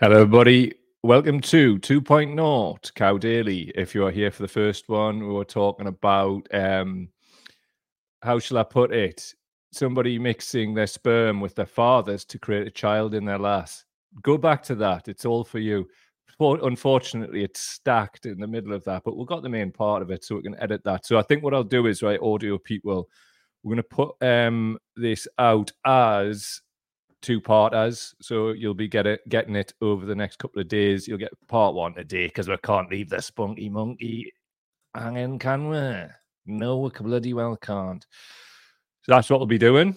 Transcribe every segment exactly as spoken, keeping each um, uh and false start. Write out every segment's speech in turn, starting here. Hello, everybody. Welcome to two point oh Cow Daily. If you are here for the first one, we were talking about, um, how shall I put it? Somebody mixing their sperm with their father's to create a child in their lass. Go back to that. It's all for you. Unfortunately, it's stacked in the middle of that, but we've got the main part of it, so we can edit that. So I think what I'll do is, right, audio people, we're going to put um, this out as two-parters, so you'll be get it, getting it over the next couple of days. You'll get part one a day, because we can't leave the spunky monkey hanging, can we? No, we bloody well can't. So that's what we'll be doing.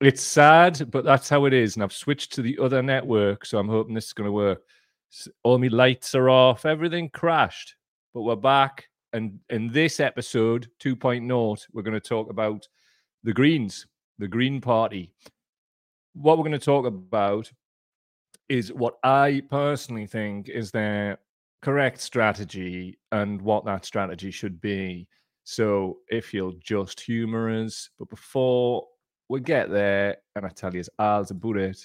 It's sad, but that's how it is, and I've switched to the other network, so I'm hoping this is going to work. All my lights are off, everything crashed, but we're back, and in this episode, two point oh, we're going to talk about the Greens, the Green Party. What we're going to talk about is what I personally think is their correct strategy and what that strategy should be. So if you'll just humour us, but before we get there, and I tell you as I'll about it,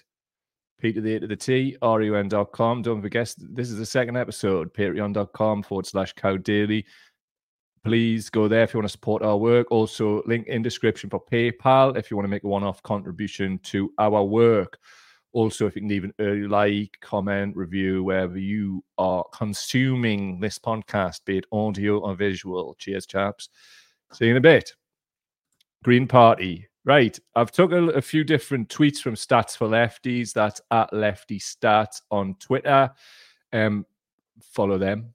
P to the A to the T, R U N dot com. Don't forget, this is the second episode, patreon.com forward slash cow daily. Please go there if you want to support our work. Also, link in description for PayPal if you want to make a one-off contribution to our work. Also, if you can leave an early like, comment, review, wherever you are consuming this podcast, be it audio or visual. Cheers, chaps. See you in a bit. Green Party. Right. I've took a, a few different tweets from Stats for Lefties. That's at Lefty Stats on Twitter. Um, follow them.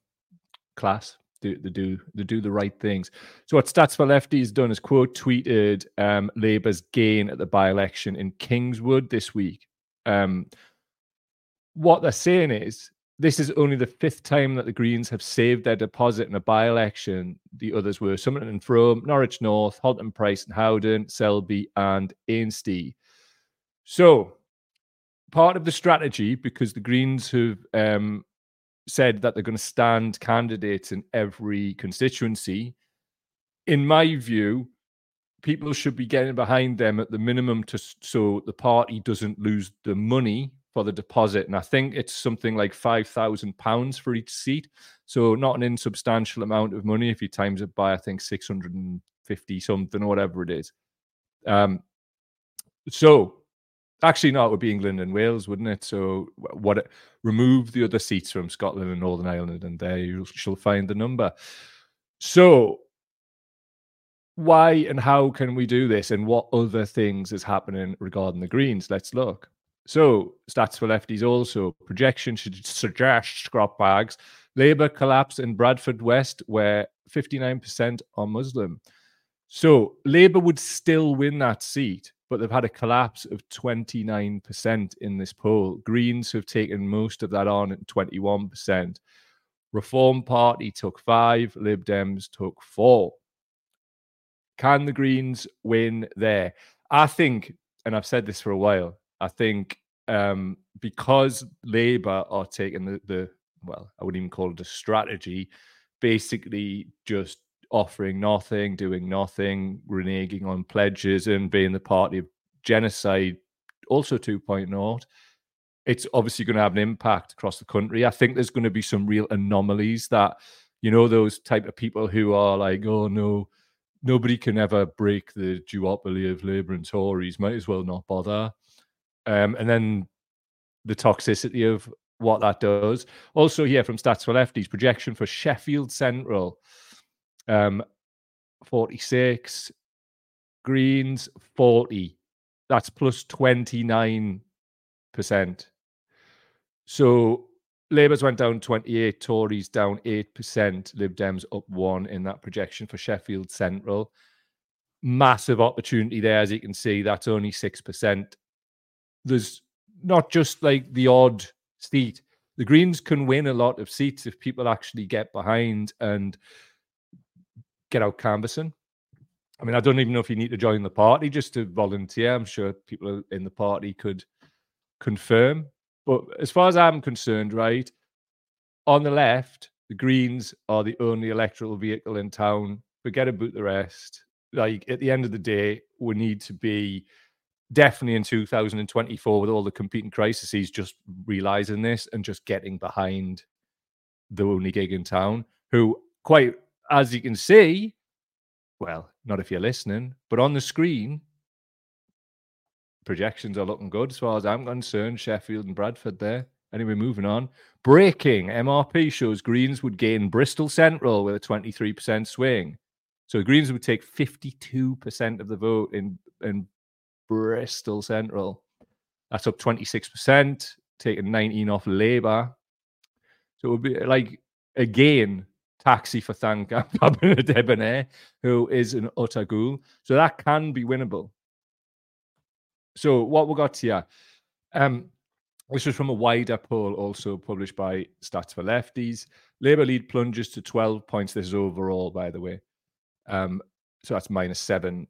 Class. Do, they, do, they do the right things. So what Stats for Lefties done is quote tweeted um, Labour's gain at the by-election in Kingswood this week. Um, what they're saying is this is only the fifth time that the Greens have saved their deposit in a by-election. The others were Somerton and Frome, Norwich North, Haltemprice and Howden, Selby and Ainsty. So part of the strategy, because the Greens have... Um, said that they're going to stand candidates in every constituency. In my view, people should be getting behind them at the minimum to so the party doesn't lose the money for the deposit. And I think it's something like five thousand pounds for each seat. So not an insubstantial amount of money if you times it by, I think, six hundred fifty something or whatever it is. Um, so... Actually, no, it would be England and Wales, wouldn't it? So what? Remove the other seats from Scotland and Northern Ireland, and there you shall find the number. So why and how can we do this? And what other things is happening regarding the Greens? Let's look. So Stats for Lefties also. Projection should suggest scrap bags. Labour collapse in Bradford West, where fifty-nine percent are Muslim. So Labour would still win that seat, but they've had a collapse of twenty-nine percent in this poll. Greens have taken most of that on at twenty-one percent. Reform Party took five, Lib Dems took four. Can the Greens win there? I think, and I've said this for a while, I think um, because Labour are taking the, the, well, I wouldn't even call it a strategy, basically just offering nothing, doing nothing, reneging on pledges and being the party of genocide, also two point oh, it's obviously going to have an impact across the country. I think there's going to be some real anomalies that, you know, those type of people who are like, oh no, nobody can ever break the duopoly of Labour and Tories, might as well not bother. Um, and then the toxicity of what that does. Also here from Stats for Lefties, projection for Sheffield Central. Um, forty-six, Greens forty. That's plus twenty-nine percent. So Labour's went down twenty-eight, Tories down eight percent, Lib Dems up one in that projection for Sheffield Central. Massive opportunity there, as you can see. That's only six percent. There's not just like the odd seat. The Greens can win a lot of seats if people actually get behind and get out canvassing. I mean, I don't even know if you need to join the party just to volunteer. I'm sure people in the party could confirm. But as far as I'm concerned, right, on the left, the Greens are the only electoral vehicle in town. Forget about the rest. Like, at the end of the day, we need to be definitely in two thousand twenty-four, with all the competing crises, just realizing this and just getting behind the only gig in town, who, quite as you can see, well, not if you're listening, but on the screen, projections are looking good as far as I'm concerned. Sheffield and Bradford there. Anyway, moving on. Breaking M R P shows Greens would gain Bristol Central with a twenty-three percent swing. So Greens would take fifty-two percent of the vote in, in Bristol Central. That's up twenty-six percent, taking nineteen off Labour. So it would be like, again, taxi for thank Abner Debonair, who is an utter ghoul. So that can be winnable. So what we got here, um, this was from a wider poll also published by Stats for Lefties. Labour lead plunges to twelve points. This is overall, by the way. Um, so that's minus seven.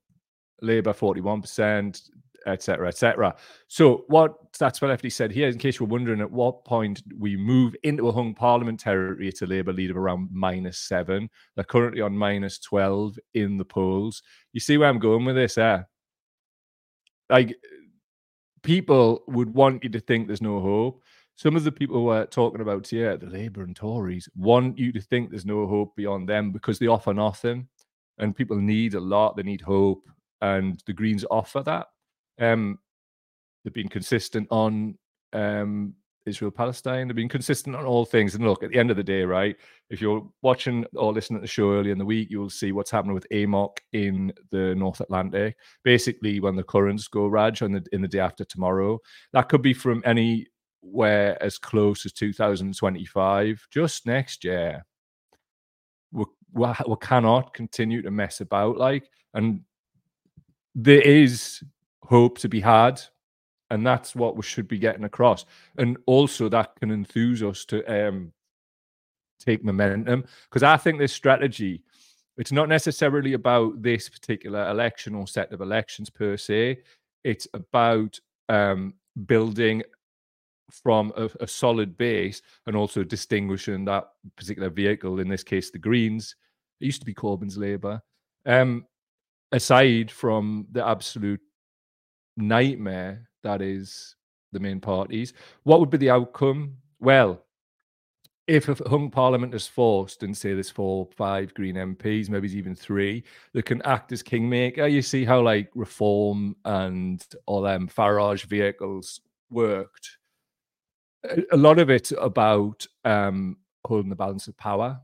Labour, forty-one percent, et cetera, et cetera. So what Stats for Lefties said here, in case you're wondering at what point we move into a hung parliament territory, it's a Labour lead of around minus seven. They're currently on minus twelve in the polls. You see where I'm going with this, eh? Like, people would want you to think there's no hope. Some of the people who are talking about here, yeah, the Labour and Tories, want you to think there's no hope beyond them because they offer nothing. And people need a lot. They need hope. And the Greens offer that. Um, they've been consistent on um, Israel-Palestine. They've been consistent on all things. And look, at the end of the day, right, if you're watching or listening to the show early in the week, you'll see what's happening with A M O C in the North Atlantic. Basically, when the currents go raj on the, in the day after tomorrow, that could be from anywhere as close as two thousand twenty-five, just next year. We, we, we cannot continue to mess about, like, and there is hope to be had, and that's what we should be getting across. And also that can enthuse us to um, take momentum, because I think this strategy, it's not necessarily about this particular election or set of elections per se. It's about um, building from a, a solid base and also distinguishing that particular vehicle, in this case, the Greens. It used to be Corbyn's Labour. Um, aside from the absolute nightmare that is the main parties, what would be the outcome? Well, if a hung parliament is forced, and say there's four, five Green M Ps, maybe even three, that can act as kingmaker. You see how, like, Reform and all them Farage vehicles worked. A lot of it's about um, holding the balance of power.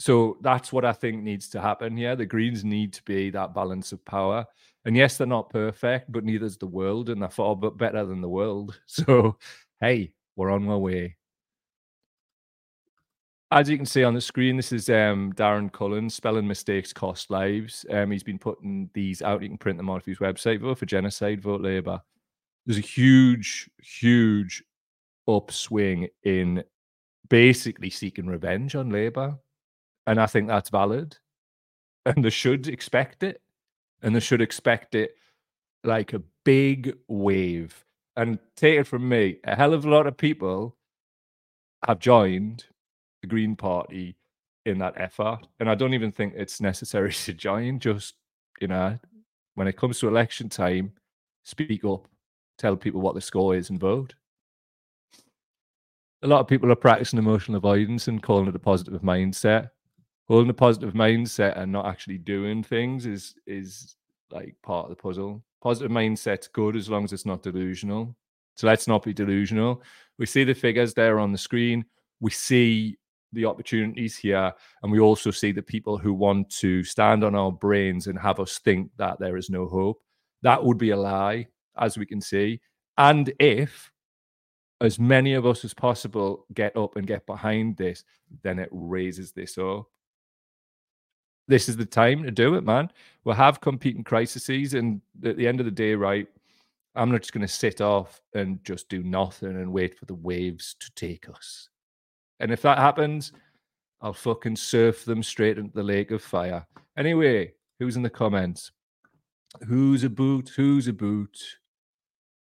So that's what I think needs to happen here. The Greens need to be that balance of power. And yes, they're not perfect, but neither is the world, and they're far better than the world. So, hey, we're on our way. As you can see on the screen, this is um, Darren Cullen, Spelling Mistakes Cost Lives. Um, he's been putting these out. You can print them off his website. Vote for genocide, vote Labour. There's a huge, huge upswing in basically seeking revenge on Labour. And I think that's valid. And they should expect it. And they should expect it like a big wave. And take it from me, a hell of a lot of people have joined the Green Party in that effort. And I don't even think it's necessary to join. Just, you know, when it comes to election time, speak up, tell people what the score is and vote. A lot of people are practicing emotional avoidance and calling it a positive mindset. Holding a positive mindset and not actually doing things is is like part of the puzzle. Positive mindset's good as long as it's not delusional. So let's not be delusional. We see the figures there on the screen. We see the opportunities here. And we also see the people who want to stand on our brains and have us think that there is no hope. That would be a lie, as we can see. And if as many of us as possible get up and get behind this, then it raises this up. This is the time to do it, man. We'll have competing crises, and at the end of the day, right, I'm not just going to sit off and just do nothing and wait for the waves to take us. And if that happens, I'll fucking surf them straight into the lake of fire. Anyway, who's in the comments? Who's a boot? Who's a boot?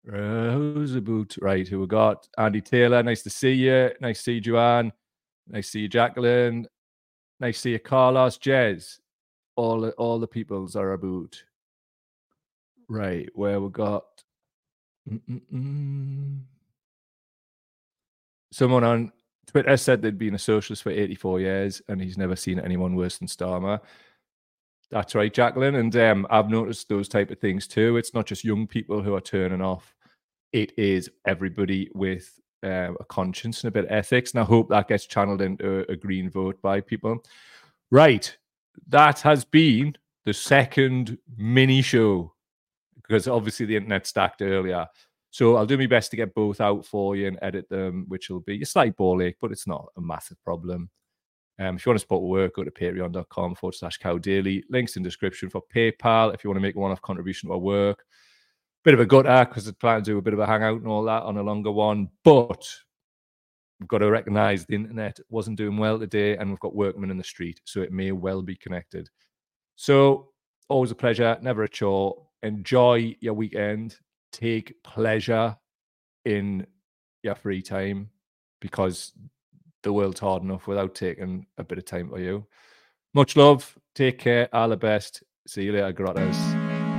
Uh, who's a boot? Right, who we got? Andy Taylor, nice to see you. Nice to see you, Joanne. Nice to see you, Jacqueline. Nice to see you, Carlos, Jez. All, all the peoples are a boot. Right, where we got Mm-mm-mm. someone on Twitter said they'd been a socialist for eighty-four years and he's never seen anyone worse than Starmer. That's right, Jacqueline. And um, I've noticed those type of things too. It's not just young people who are turning off. It is everybody with uh, a conscience and a bit of ethics. And I hope that gets channeled into a green vote by people. Right. That has been the second mini show because obviously the internet stacked earlier. So I'll do my best to get both out for you and edit them, which will be a slight ball ache, but it's not a massive problem. Um, if you want to support work, go to patreon.com forward slash cow daily. Links in description for PayPal. If you want to make a one-off contribution to our work, bit of a gutter because I plan to do a bit of a hangout and all that on a longer one. But we've got to recognize the internet wasn't doing well today and we've got workmen in the street. So it may well be connected. So always a pleasure, never a chore. Enjoy your weekend. Take pleasure in your free time because the world's hard enough without taking a bit of time for you. Much love. Take care. All the best. See you later, grottos.